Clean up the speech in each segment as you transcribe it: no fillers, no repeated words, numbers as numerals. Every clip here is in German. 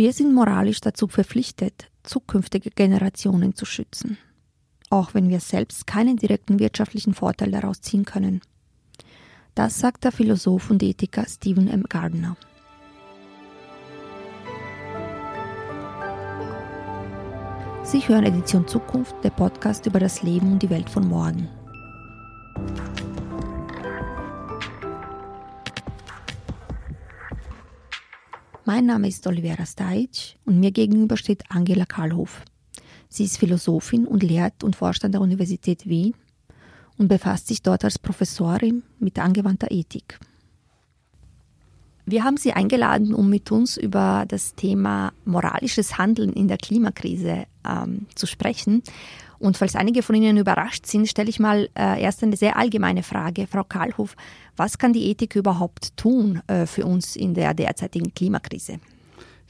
Wir sind moralisch dazu verpflichtet, zukünftige Generationen zu schützen, auch wenn wir selbst keinen direkten wirtschaftlichen Vorteil daraus ziehen können. Das sagt der Philosoph und Ethiker Stephen M. Gardner. Sie hören Edition Zukunft, der Podcast über das Leben und die Welt von morgen. Mein Name ist Olivera Stajic und mir gegenüber steht Angela Karlhof. Sie ist Philosophin und lehrt und forscht an der Universität Wien und befasst sich dort als Professorin mit angewandter Ethik. Wir haben Sie eingeladen, um mit uns über das Thema moralisches Handeln in der Klimakrise zu sprechen. Und falls einige von Ihnen überrascht sind, stelle ich mal erst eine sehr allgemeine Frage. Frau Karlhof, was kann die Ethik überhaupt tun für uns in der derzeitigen Klimakrise?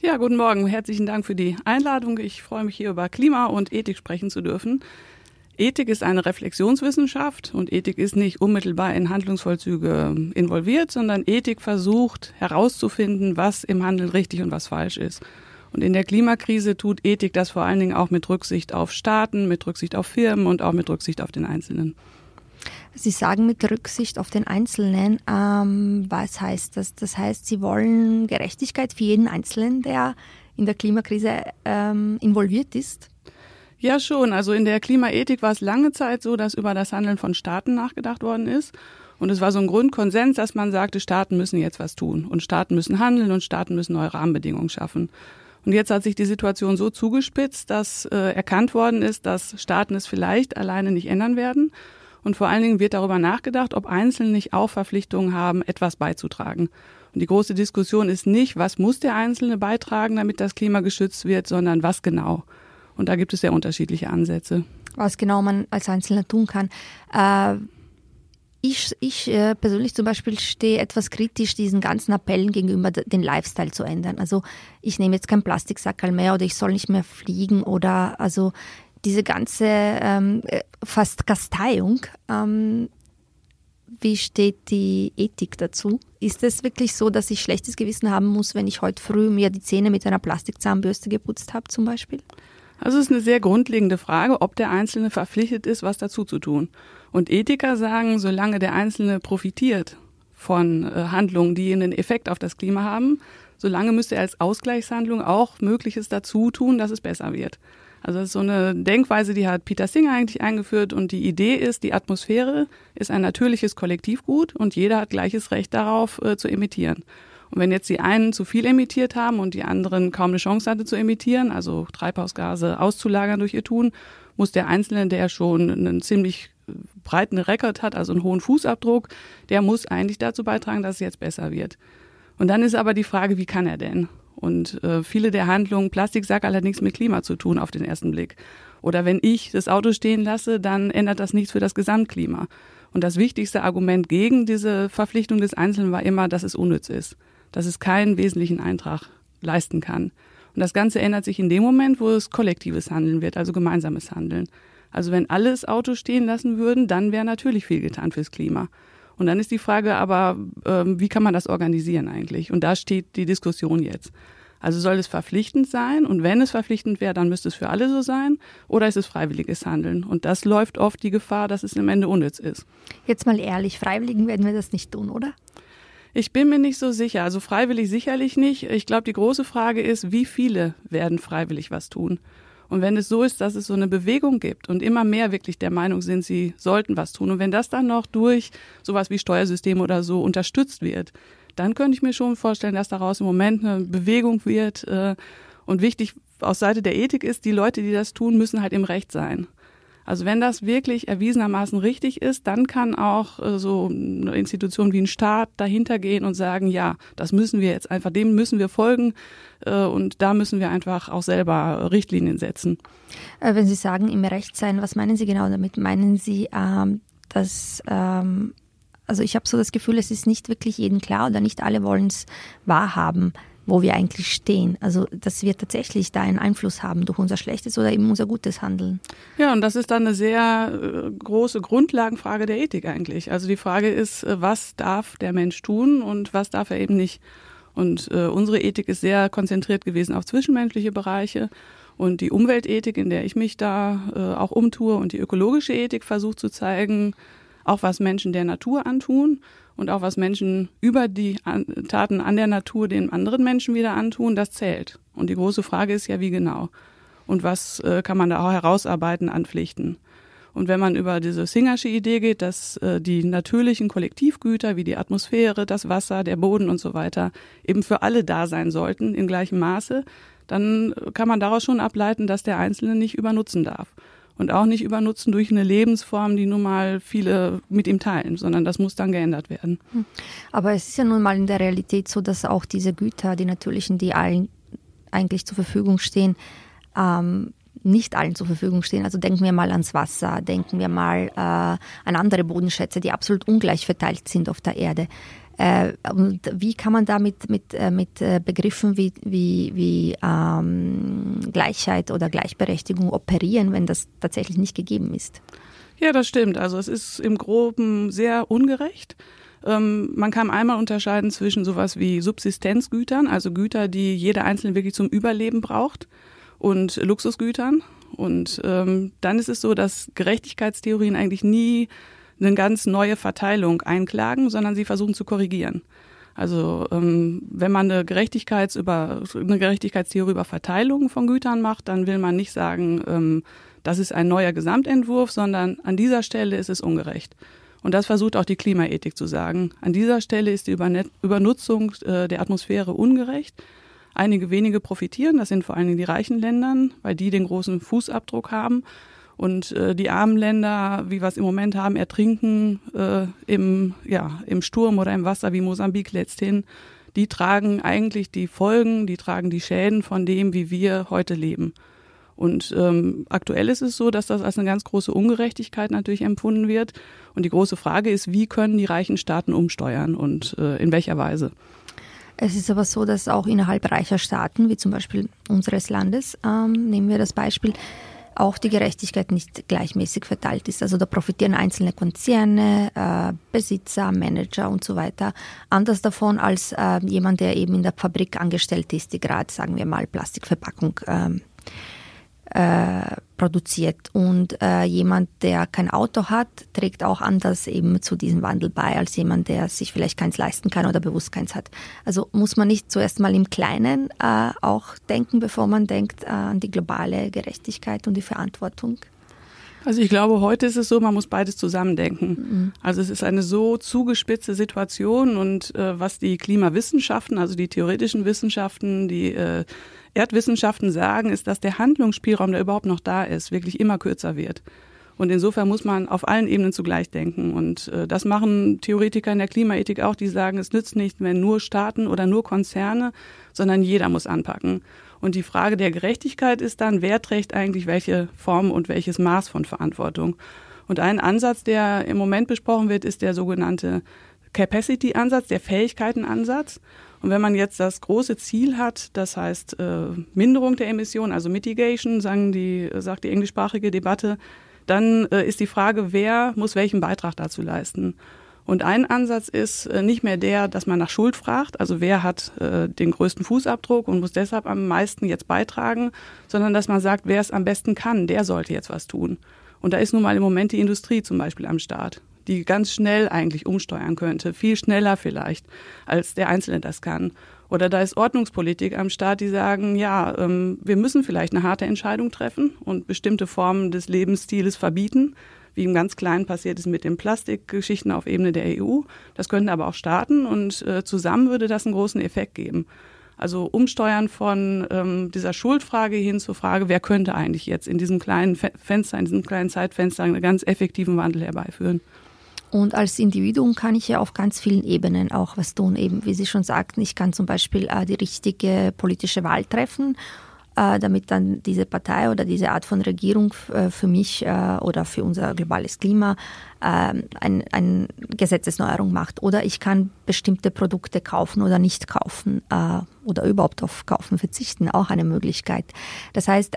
Ja, guten Morgen. Herzlichen Dank für die Einladung. Ich freue mich, hier über Klima und Ethik sprechen zu dürfen. Ethik ist eine Reflexionswissenschaft und Ethik ist nicht unmittelbar in Handlungsvollzüge involviert, sondern Ethik versucht herauszufinden, was im Handeln richtig und was falsch ist. Und in der Klimakrise tut Ethik das vor allen Dingen auch mit Rücksicht auf Staaten, mit Rücksicht auf Firmen und auch mit Rücksicht auf den Einzelnen. Sie sagen mit Rücksicht auf den Einzelnen, was heißt das? Das heißt, Sie wollen Gerechtigkeit für jeden Einzelnen, der in der Klimakrise involviert ist? Ja, schon. Also in der Klimaethik war es lange Zeit so, dass über das Handeln von Staaten nachgedacht worden ist. Und es war so ein Grundkonsens, dass man sagte, Staaten müssen jetzt was tun und Staaten müssen handeln und Staaten müssen neue Rahmenbedingungen schaffen. Und jetzt hat sich die Situation so zugespitzt, dass erkannt worden ist, dass Staaten es vielleicht alleine nicht ändern werden. Und vor allen Dingen wird darüber nachgedacht, ob Einzelne nicht auch Verpflichtungen haben, etwas beizutragen. Und die große Diskussion ist nicht, was muss der Einzelne beitragen, damit das Klima geschützt wird, sondern was genau. Und da gibt es sehr unterschiedliche Ansätze. Was genau man als Einzelner tun kann. Ich persönlich zum Beispiel stehe etwas kritisch diesen ganzen Appellen gegenüber, den Lifestyle zu ändern. Also ich nehme jetzt keinen Plastiksackerl mehr oder ich soll nicht mehr fliegen oder also diese ganze fast Kasteiung. Wie steht die Ethik dazu? Ist es wirklich so, dass ich schlechtes Gewissen haben muss, wenn ich heute früh mir die Zähne mit einer Plastikzahnbürste geputzt habe zum Beispiel? Also es ist eine sehr grundlegende Frage, ob der Einzelne verpflichtet ist, was dazu zu tun. Und Ethiker sagen, solange der Einzelne profitiert von Handlungen, die einen Effekt auf das Klima haben, solange müsste er als Ausgleichshandlung auch Mögliches dazu tun, dass es besser wird. Also das ist so eine Denkweise, die hat Peter Singer eigentlich eingeführt. Und die Idee ist, die Atmosphäre ist ein natürliches Kollektivgut und jeder hat gleiches Recht darauf, zu emittieren. Und wenn jetzt die einen zu viel emittiert haben und die anderen kaum eine Chance hatten zu emittieren, also Treibhausgase auszulagern durch ihr Tun, muss der Einzelne, der schon einen ziemlich breiten Rekord hat, also einen hohen Fußabdruck, der muss eigentlich dazu beitragen, dass es jetzt besser wird. Und dann ist aber die Frage, wie kann er denn? Und viele der Handlungen, Plastiksackerl hat nichts mit Klima zu tun auf den ersten Blick. Oder wenn ich das Auto stehen lasse, dann ändert das nichts für das Gesamtklima. Und das wichtigste Argument gegen diese Verpflichtung des Einzelnen war immer, dass es unnütz ist, dass es keinen wesentlichen Eintrag leisten kann. Und das Ganze ändert sich in dem Moment, wo es kollektives Handeln wird, also gemeinsames Handeln. Also wenn alle das Auto stehen lassen würden, dann wäre natürlich viel getan fürs Klima. Und dann ist die Frage aber, wie kann man das organisieren eigentlich? Und da steht die Diskussion jetzt. Also soll es verpflichtend sein? Und wenn es verpflichtend wäre, dann müsste es für alle so sein? Oder ist es freiwilliges Handeln? Und das läuft oft die Gefahr, dass es am Ende unnütz ist. Jetzt mal ehrlich, Freiwilligen werden wir das nicht tun, oder? Ich bin mir nicht so sicher. Also freiwillig sicherlich nicht. Ich glaube, die große Frage ist, wie viele werden freiwillig was tun? Und wenn es so ist, dass es so eine Bewegung gibt und immer mehr wirklich der Meinung sind, sie sollten was tun. Und wenn das dann noch durch sowas wie Steuersystem oder so unterstützt wird, dann könnte ich mir schon vorstellen, dass daraus im Moment eine Bewegung wird. Und wichtig aus Seite der Ethik ist, die Leute, die das tun, müssen halt im Recht sein. Also wenn das wirklich erwiesenermaßen richtig ist, dann kann auch so eine Institution wie ein Staat dahinter gehen und sagen, ja, das müssen wir jetzt einfach, dem müssen wir folgen und da müssen wir einfach auch selber Richtlinien setzen. Wenn Sie sagen, im Recht sein, was meinen Sie genau damit? Meinen Sie, dass, also ich habe so das Gefühl, es ist nicht wirklich jedem klar oder nicht alle wollen es wahrhaben, wo wir eigentlich stehen. Also dass wir tatsächlich da einen Einfluss haben durch unser schlechtes oder eben unser gutes Handeln. Ja, und das ist dann eine sehr große Grundlagenfrage der Ethik eigentlich. Also die Frage ist, was darf der Mensch tun und was darf er eben nicht. Und unsere Ethik ist sehr konzentriert gewesen auf zwischenmenschliche Bereiche. Und die Umweltethik, in der ich mich da auch umtue, und die ökologische Ethik versucht zu zeigen, auch was Menschen der Natur antun und auch was Menschen über die Taten an der Natur den anderen Menschen wieder antun, das zählt. Und die große Frage ist ja, wie genau? Und was kann man da auch herausarbeiten an Pflichten? Und wenn man über diese Singersche Idee geht, dass die natürlichen Kollektivgüter wie die Atmosphäre, das Wasser, der Boden und so weiter eben für alle da sein sollten in gleichem Maße, dann kann man daraus schon ableiten, dass der Einzelne nicht übernutzen darf. Und auch nicht übernutzen durch eine Lebensform, die nun mal viele mit ihm teilen, sondern das muss dann geändert werden. Aber es ist ja nun mal in der Realität so, dass auch diese Güter, die natürlichen, die allen eigentlich zur Verfügung stehen, nicht allen zur Verfügung stehen. Also denken wir mal ans Wasser, denken wir mal an andere Bodenschätze, die absolut ungleich verteilt sind auf der Erde. Und wie kann man da mit Begriffen wie Gleichheit oder Gleichberechtigung operieren, wenn das tatsächlich nicht gegeben ist? Ja, das stimmt. Also es ist im Groben sehr ungerecht. Man kann einmal unterscheiden zwischen sowas wie Subsistenzgütern, also Güter, die jeder Einzelne wirklich zum Überleben braucht, und Luxusgütern. Und dann ist es so, dass Gerechtigkeitstheorien eigentlich nie eine ganz neue Verteilung einklagen, sondern sie versuchen zu korrigieren. Also wenn man eine Gerechtigkeitstheorie über Verteilung von Gütern macht, dann will man nicht sagen, das ist ein neuer Gesamtentwurf, sondern an dieser Stelle ist es ungerecht. Und das versucht auch die Klimaethik zu sagen. An dieser Stelle ist die Übernutzung der Atmosphäre ungerecht. Einige wenige profitieren, das sind vor allen Dingen die reichen Länder, weil die den großen Fußabdruck haben. Und die armen Länder, wie wir es im Moment haben, ertrinken im Sturm oder im Wasser, wie Mosambik letzthin. Die tragen eigentlich die Folgen, die tragen die Schäden von dem, wie wir heute leben. Und aktuell ist es so, dass das als eine ganz große Ungerechtigkeit natürlich empfunden wird. Und die große Frage ist, wie können die reichen Staaten umsteuern und in welcher Weise? Es ist aber so, dass auch innerhalb reicher Staaten, wie zum Beispiel unseres Landes, nehmen wir das Beispiel, auch die Gerechtigkeit nicht gleichmäßig verteilt ist. Also da profitieren einzelne Konzerne, Besitzer, Manager und so weiter anders davon als jemand, der eben in der Fabrik angestellt ist, die gerade, sagen wir mal, Plastikverpackung produziert. Und jemand, der kein Auto hat, trägt auch anders eben zu diesem Wandel bei, als jemand, der sich vielleicht keins leisten kann oder bewusst keins hat. Also muss man nicht zuerst mal im Kleinen auch denken, bevor man denkt an die globale Gerechtigkeit und die Verantwortung? Also ich glaube, heute ist es so, man muss beides zusammendenken. Mhm. Also es ist eine so zugespitzte Situation und was die Klimawissenschaften, also die theoretischen Wissenschaften, die Erdwissenschaften sagen, ist, dass der Handlungsspielraum, der überhaupt noch da ist, wirklich immer kürzer wird. Und insofern muss man auf allen Ebenen zugleich denken. Und das machen Theoretiker in der Klimaethik auch, die sagen, es nützt nicht, wenn nur Staaten oder nur Konzerne, sondern jeder muss anpacken. Und die Frage der Gerechtigkeit ist dann, wer trägt eigentlich welche Form und welches Maß von Verantwortung? Und ein Ansatz, der im Moment besprochen wird, ist der sogenannte Capacity-Ansatz, der Fähigkeiten-Ansatz. Und wenn man jetzt das große Ziel hat, das heißt Minderung der Emissionen, also Mitigation, sagt die englischsprachige Debatte, dann ist die Frage, wer muss welchen Beitrag dazu leisten? Und ein Ansatz ist nicht mehr der, dass man nach Schuld fragt, also wer hat den größten Fußabdruck und muss deshalb am meisten jetzt beitragen, sondern dass man sagt, wer es am besten kann, der sollte jetzt was tun. Und da ist nun mal im Moment die Industrie zum Beispiel am Start, die ganz schnell eigentlich umsteuern könnte, viel schneller vielleicht, als der Einzelne das kann. Oder da ist Ordnungspolitik am Start, die sagen, ja, wir müssen vielleicht eine harte Entscheidung treffen und bestimmte Formen des Lebensstils verbieten, wie im ganz Kleinen passiert ist mit den Plastikgeschichten auf Ebene der EU. Das könnten aber auch Staaten und zusammen würde das einen großen Effekt geben. Also umsteuern von dieser Schuldfrage hin zur Frage, wer könnte eigentlich jetzt in diesem kleinen Fenster, in diesem kleinen Zeitfenster einen ganz effektiven Wandel herbeiführen. Und als Individuum kann ich ja auf ganz vielen Ebenen auch was tun. Eben, wie Sie schon sagten, ich kann zum Beispiel die richtige politische Wahl treffen, damit dann diese Partei oder diese Art von Regierung für mich oder für unser globales Klima eine Gesetzesneuerung macht. Oder ich kann bestimmte Produkte kaufen oder nicht kaufen oder überhaupt auf Kaufen verzichten, auch eine Möglichkeit. Das heißt,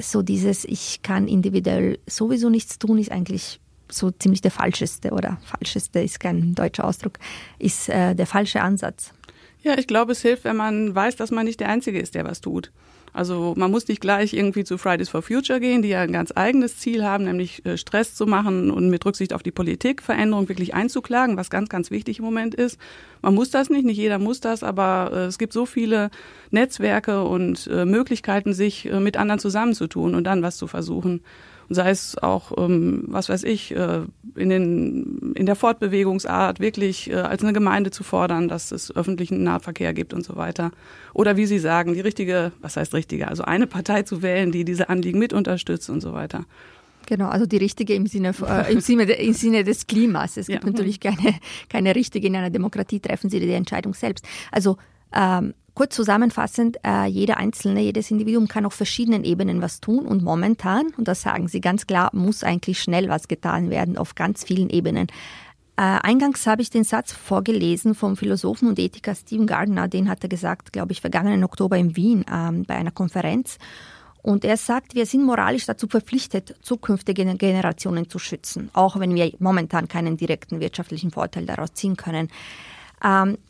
so dieses ich kann individuell sowieso nichts tun, ist eigentlich so ziemlich der falscheste, oder falscheste ist kein deutscher Ausdruck, ist der falsche Ansatz. Ja, ich glaube, es hilft, wenn man weiß, dass man nicht der Einzige ist, der was tut. Also man muss nicht gleich irgendwie zu Fridays for Future gehen, die ja ein ganz eigenes Ziel haben, nämlich Stress zu machen und mit Rücksicht auf die Politik Veränderung wirklich einzuklagen, was ganz, ganz wichtig im Moment ist. Man muss das nicht, nicht jeder muss das, aber es gibt so viele Netzwerke und Möglichkeiten, sich mit anderen zusammenzutun und dann was zu versuchen. Und sei es auch, was weiß ich, in der Fortbewegungsart wirklich als eine Gemeinde zu fordern, dass es öffentlichen Nahverkehr gibt und so weiter. Oder wie Sie sagen, die richtige, was heißt richtige, also eine Partei zu wählen, die diese Anliegen mit unterstützt und so weiter. Genau, also die richtige im Sinne des Klimas. Es gibt natürlich keine richtige. In einer Demokratie treffen Sie die Entscheidung selbst. Also kurz zusammenfassend, jeder Einzelne, jedes Individuum kann auf verschiedenen Ebenen was tun und momentan, und das sagen Sie ganz klar, muss eigentlich schnell was getan werden auf ganz vielen Ebenen. Eingangs habe ich den Satz vorgelesen vom Philosophen und Ethiker Stephen Gardner, den hat er gesagt, glaube ich, vergangenen Oktober in Wien bei einer Konferenz. Und er sagt, wir sind moralisch dazu verpflichtet, zukünftige Generationen zu schützen, auch wenn wir momentan keinen direkten wirtschaftlichen Vorteil daraus ziehen können.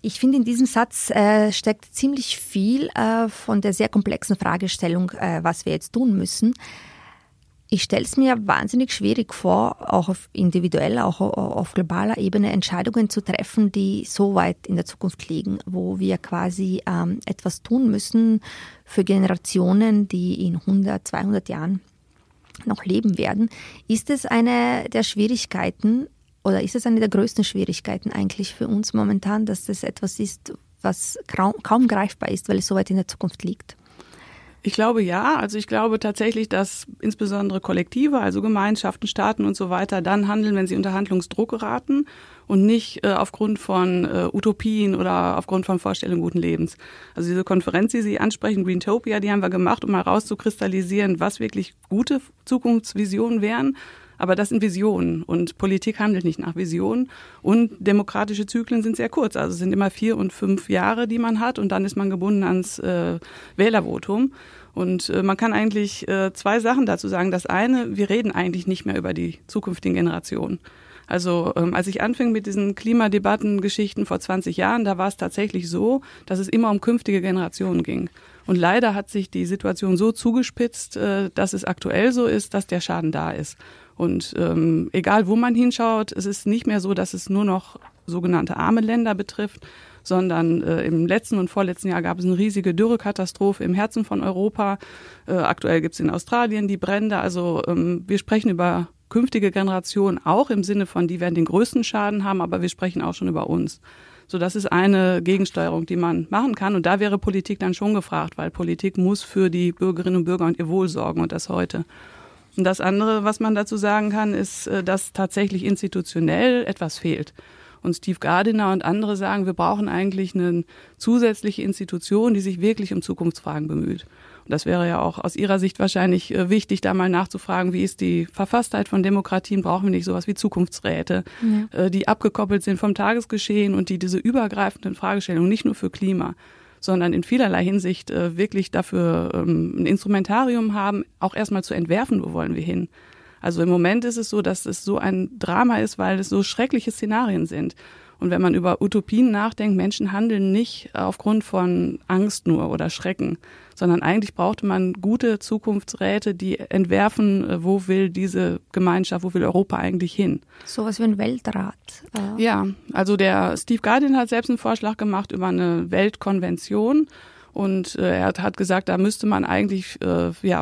Ich finde, in diesem Satz steckt ziemlich viel von der sehr komplexen Fragestellung, was wir jetzt tun müssen. Ich stelle es mir wahnsinnig schwierig vor, auch auf individueller, auch auf globaler Ebene Entscheidungen zu treffen, die so weit in der Zukunft liegen, wo wir quasi etwas tun müssen für Generationen, die in 100, 200 Jahren noch leben werden. Ist es eine der Schwierigkeiten, oder ist es eine der größten Schwierigkeiten eigentlich für uns momentan, dass das etwas ist, was kaum greifbar ist, weil es so weit in der Zukunft liegt? Ich glaube ja. Also ich glaube tatsächlich, dass insbesondere Kollektive, also Gemeinschaften, Staaten und so weiter, dann handeln, wenn sie unter Handlungsdruck geraten und nicht aufgrund von Utopien oder aufgrund von Vorstellungen guten Lebens. Also diese Konferenz, die Sie ansprechen, Greentopia, die haben wir gemacht, um mal rauszukristallisieren, was wirklich gute Zukunftsvisionen wären. Aber das sind Visionen und Politik handelt nicht nach Visionen und demokratische Zyklen sind sehr kurz, also sind immer 4 und 5 Jahre, die man hat und dann ist man gebunden ans Wählervotum. Und man kann eigentlich zwei Sachen dazu sagen. Das eine, wir reden eigentlich nicht mehr über die zukünftigen Generationen. Also als ich anfing mit diesen Klimadebattengeschichten vor 20 Jahren, da war es tatsächlich so, dass es immer um künftige Generationen ging. Und leider hat sich die Situation so zugespitzt, dass es aktuell so ist, dass der Schaden da ist. Und egal, wo man hinschaut, es ist nicht mehr so, dass es nur noch sogenannte arme Länder betrifft, sondern im letzten und vorletzten Jahr gab es eine riesige Dürrekatastrophe im Herzen von Europa. Aktuell gibt es in Australien die Brände. Also wir sprechen über künftige Generationen auch im Sinne von, die werden den größten Schaden haben, aber wir sprechen auch schon über uns. So, das ist eine Gegensteuerung, die man machen kann. Und da wäre Politik dann schon gefragt, weil Politik muss für die Bürgerinnen und Bürger und ihr Wohl sorgen und das heute. Und das andere, was man dazu sagen kann, ist, dass tatsächlich institutionell etwas fehlt. Und Steve Gardner und andere sagen, wir brauchen eigentlich eine zusätzliche Institution, die sich wirklich um Zukunftsfragen bemüht. Und das wäre ja auch aus Ihrer Sicht wahrscheinlich wichtig, da mal nachzufragen, wie ist die Verfasstheit von Demokratien? Brauchen wir nicht sowas wie Zukunftsräte, die abgekoppelt sind vom Tagesgeschehen und die diese übergreifenden Fragestellungen nicht nur für Klima, sondern in vielerlei Hinsicht wirklich dafür ein Instrumentarium haben, auch erstmal zu entwerfen, wo wollen wir hin. Also im Moment ist es so, dass es so ein Drama ist, weil es so schreckliche Szenarien sind. Und wenn man über Utopien nachdenkt, Menschen handeln nicht aufgrund von Angst nur oder Schrecken, sondern eigentlich brauchte man gute Zukunftsräte, die entwerfen, wo will diese Gemeinschaft, wo will Europa eigentlich hin. Sowas wie ein Weltrat. Ja, also der Steve Gardner hat selbst einen Vorschlag gemacht über eine Weltkonvention. Und er hat gesagt, da müsste man eigentlich wie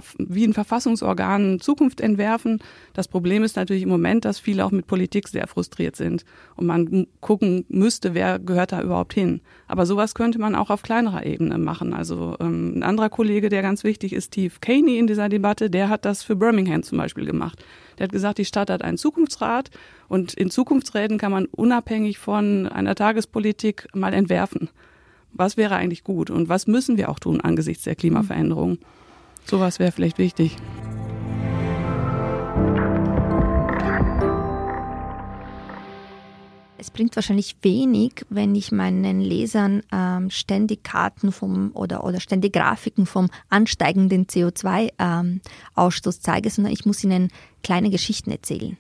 ein Verfassungsorgan Zukunft entwerfen. Das Problem ist natürlich im Moment, dass viele auch mit Politik sehr frustriert sind. Und man gucken müsste, wer gehört da überhaupt hin. Aber sowas könnte man auch auf kleinerer Ebene machen. Also ein anderer Kollege, der ganz wichtig ist, Steve Caney in dieser Debatte, der hat das für Birmingham zum Beispiel gemacht. Der hat gesagt, die Stadt hat einen Zukunftsrat und in Zukunftsräten kann man unabhängig von einer Tagespolitik mal entwerfen. Was wäre eigentlich gut und was müssen wir auch tun angesichts der Klimaveränderung? Sowas wäre vielleicht wichtig. Es bringt wahrscheinlich wenig, wenn ich meinen Lesern ständig Karten oder ständig Grafiken vom ansteigenden CO2-Ausstoß zeige, sondern ich muss ihnen kleine Geschichten erzählen.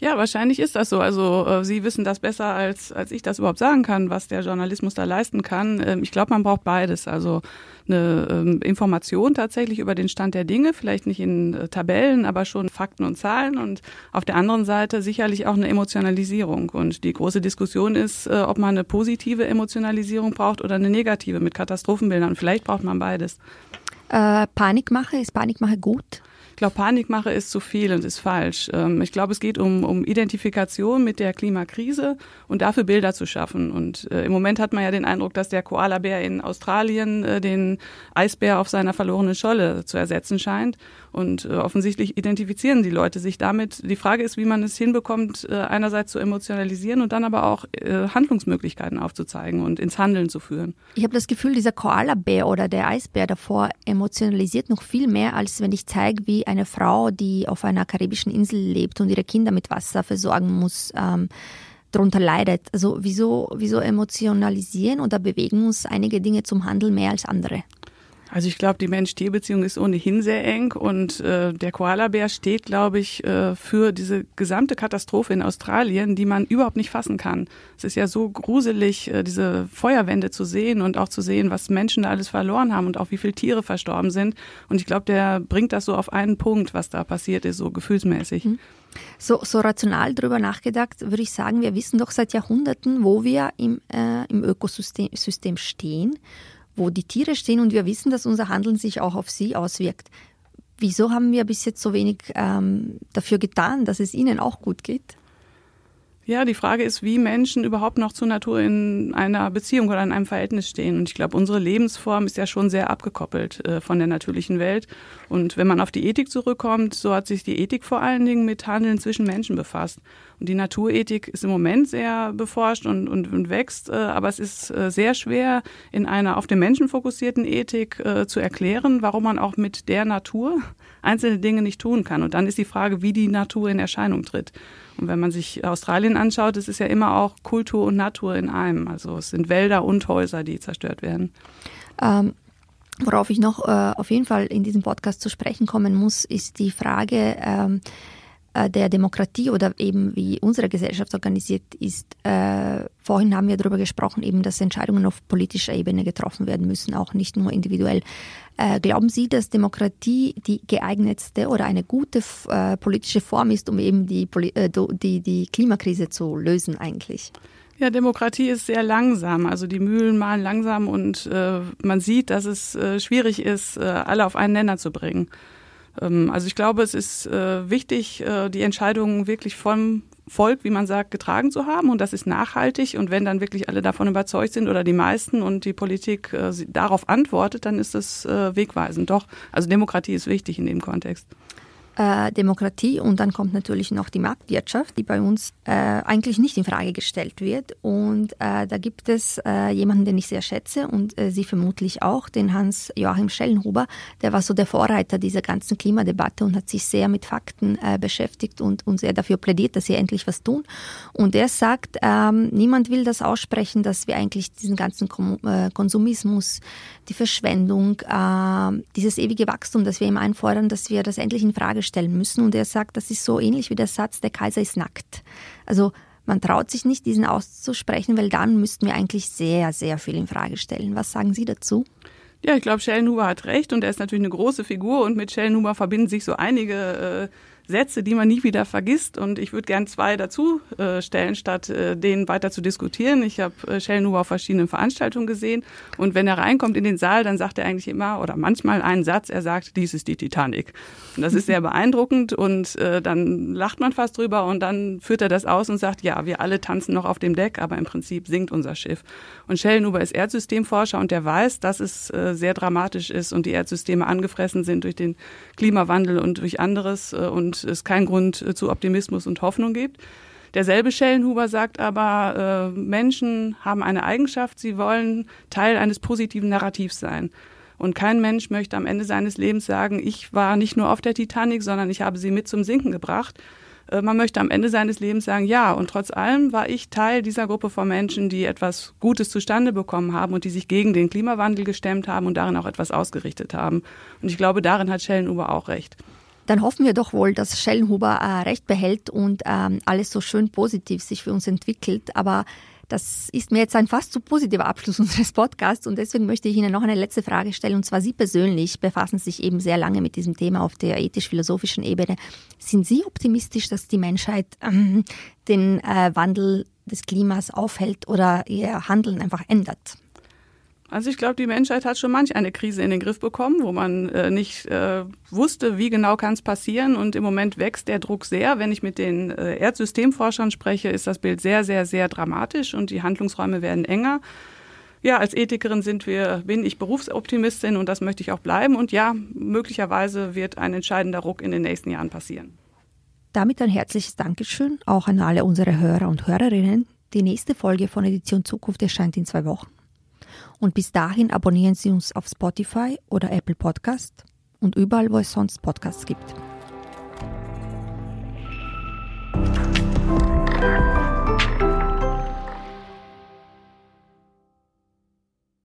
Ja, wahrscheinlich ist das so. Also Sie wissen das besser, als ich das überhaupt sagen kann, was der Journalismus da leisten kann. Ich glaube, man braucht beides. Also eine Information tatsächlich über den Stand der Dinge, vielleicht nicht in Tabellen, aber schon Fakten und Zahlen. Und auf der anderen Seite sicherlich auch eine Emotionalisierung. Und die große Diskussion ist, ob man eine positive Emotionalisierung braucht oder eine negative mit Katastrophenbildern. Und vielleicht braucht man beides. Panikmache, ist Panikmache gut? Ich glaube, Panikmache ist zu viel und ist falsch. Ich glaube, es geht um Identifikation mit der Klimakrise und dafür Bilder zu schaffen. Und im Moment hat man ja den Eindruck, dass der Koalabär in Australien den Eisbär auf seiner verlorenen Scholle zu ersetzen scheint. Und offensichtlich identifizieren die Leute sich damit. Die Frage ist, wie man es hinbekommt, einerseits zu emotionalisieren und dann aber auch Handlungsmöglichkeiten aufzuzeigen und ins Handeln zu führen. Ich habe das Gefühl, dieser Koalabär oder der Eisbär davor emotionalisiert noch viel mehr, als wenn ich zeige, wie eine Frau, die auf einer karibischen Insel lebt und ihre Kinder mit Wasser versorgen muss, darunter leidet. Also wieso emotionalisieren oder bewegen uns einige Dinge zum Handeln mehr als andere? Also ich glaube, die Mensch-Tier-Beziehung ist ohnehin sehr eng und der Koalabär steht, glaube ich, für diese gesamte Katastrophe in Australien, die man überhaupt nicht fassen kann. Es ist ja so gruselig, diese Feuerwände zu sehen und auch zu sehen, was Menschen da alles verloren haben und auch wie viele Tiere verstorben sind. Und ich glaube, der bringt das so auf einen Punkt, was da passiert ist, so gefühlsmäßig. Mhm. So rational drüber nachgedacht, würde ich sagen, wir wissen doch seit Jahrhunderten, wo wir im Ökosystem stehen, wo die Tiere stehen und wir wissen, dass unser Handeln sich auch auf sie auswirkt. Wieso haben wir bis jetzt so wenig dafür getan, dass es ihnen auch gut geht? Ja, die Frage ist, wie Menschen überhaupt noch zur Natur in einer Beziehung oder in einem Verhältnis stehen. Und ich glaube, unsere Lebensform ist ja schon sehr abgekoppelt von der natürlichen Welt. Und wenn man auf die Ethik zurückkommt, so hat sich die Ethik vor allen Dingen mit Handeln zwischen Menschen befasst. Und die Naturethik ist im Moment sehr beforscht und wächst, aber es ist sehr schwer, in einer auf den Menschen fokussierten Ethik zu erklären, warum man auch mit der Natur einzelne Dinge nicht tun kann. Und dann ist die Frage, wie die Natur in Erscheinung tritt. Und wenn man sich Australien anschaut, es ist ja immer auch Kultur und Natur in einem. Also es sind Wälder und Häuser, die zerstört werden. Worauf ich noch auf jeden Fall in diesem Podcast zu sprechen kommen muss, ist die Frage der Demokratie oder eben wie unsere Gesellschaft organisiert ist. Vorhin haben wir darüber gesprochen, eben, dass Entscheidungen auf politischer Ebene getroffen werden müssen, auch nicht nur individuell. Glauben Sie, dass Demokratie die geeignetste oder eine gute politische Form ist, um eben die Klimakrise zu lösen eigentlich? Ja, Demokratie ist sehr langsam. Also die Mühlen mahlen langsam und man sieht, dass es schwierig ist, alle auf einen Nenner zu bringen. Also ich glaube, es ist wichtig, die Entscheidungen wirklich vom Volk, wie man sagt, getragen zu haben und das ist nachhaltig und wenn dann wirklich alle davon überzeugt sind oder die meisten und die Politik darauf antwortet, dann ist das wegweisend. Doch, also Demokratie ist wichtig in dem Kontext. Demokratie und dann kommt natürlich noch die Marktwirtschaft, die bei uns eigentlich nicht in Frage gestellt wird. Und da gibt es jemanden, den ich sehr schätze und Sie vermutlich auch, den Hans-Joachim Schellnhuber. Der war so der Vorreiter dieser ganzen Klimadebatte und hat sich sehr mit Fakten beschäftigt und sehr dafür plädiert, dass wir endlich was tun. Und er sagt, niemand will das aussprechen, dass wir eigentlich diesen ganzen Konsumismus, die Verschwendung, dieses ewige Wachstum, das wir ihm einfordern, dass wir das endlich in Frage stellen müssen. Und er sagt, das ist so ähnlich wie der Satz, der Kaiser ist nackt. Also man traut sich nicht, diesen auszusprechen, weil dann müssten wir eigentlich sehr, sehr viel in Frage stellen. Was sagen Sie dazu? Ja, ich glaube, Schellnhuber hat recht und er ist natürlich eine große Figur und mit Schellnhuber verbinden sich so einige Sätze, die man nie wieder vergisst und ich würde gern zwei dazu stellen, statt denen weiter zu diskutieren. Ich habe Schellnhuber auf verschiedenen Veranstaltungen gesehen und wenn er reinkommt in den Saal, dann sagt er eigentlich immer oder manchmal einen Satz, er sagt, dies ist die Titanic. Und das ist sehr beeindruckend und dann lacht man fast drüber und dann führt er das aus und sagt, ja, wir alle tanzen noch auf dem Deck, aber im Prinzip sinkt unser Schiff. Und Schellnhuber ist Erdsystemforscher und der weiß, dass es sehr dramatisch ist und die Erdsysteme angefressen sind durch den Klimawandel und durch anderes und es keinen Grund zu Optimismus und Hoffnung gibt. Derselbe Schellnhuber sagt aber, Menschen haben eine Eigenschaft, sie wollen Teil eines positiven Narrativs sein. Und kein Mensch möchte am Ende seines Lebens sagen, ich war nicht nur auf der Titanic, sondern ich habe sie mit zum Sinken gebracht. Man möchte am Ende seines Lebens sagen, ja, und trotz allem war ich Teil dieser Gruppe von Menschen, die etwas Gutes zustande bekommen haben und die sich gegen den Klimawandel gestemmt haben und darin auch etwas ausgerichtet haben. Und ich glaube, darin hat Schellnhuber auch recht. dann hoffen wir doch wohl, dass Schellnhuber recht behält und alles so schön positiv sich für uns entwickelt. Aber das ist mir jetzt ein fast zu positiver Abschluss unseres Podcasts und deswegen möchte ich Ihnen noch eine letzte Frage stellen. Und zwar, Sie persönlich befassen sich eben sehr lange mit diesem Thema auf der ethisch-philosophischen Ebene. Sind Sie optimistisch, dass die Menschheit den Wandel des Klimas aufhält oder ihr Handeln einfach ändert? Also ich glaube, die Menschheit hat schon manch eine Krise in den Griff bekommen, wo man nicht wusste, wie genau kann es passieren. Und im Moment wächst der Druck sehr. Wenn ich mit den Erdsystemforschern spreche, ist das Bild sehr, sehr, sehr dramatisch und die Handlungsräume werden enger. Ja, als Ethikerin bin ich Berufsoptimistin und das möchte ich auch bleiben. Und ja, möglicherweise wird ein entscheidender Ruck in den nächsten Jahren passieren. Damit ein herzliches Dankeschön auch an alle unsere Hörer und Hörerinnen. Die nächste Folge von Edition Zukunft erscheint in 2 Wochen. Und bis dahin abonnieren Sie uns auf Spotify oder Apple Podcast und überall, wo es sonst Podcasts gibt.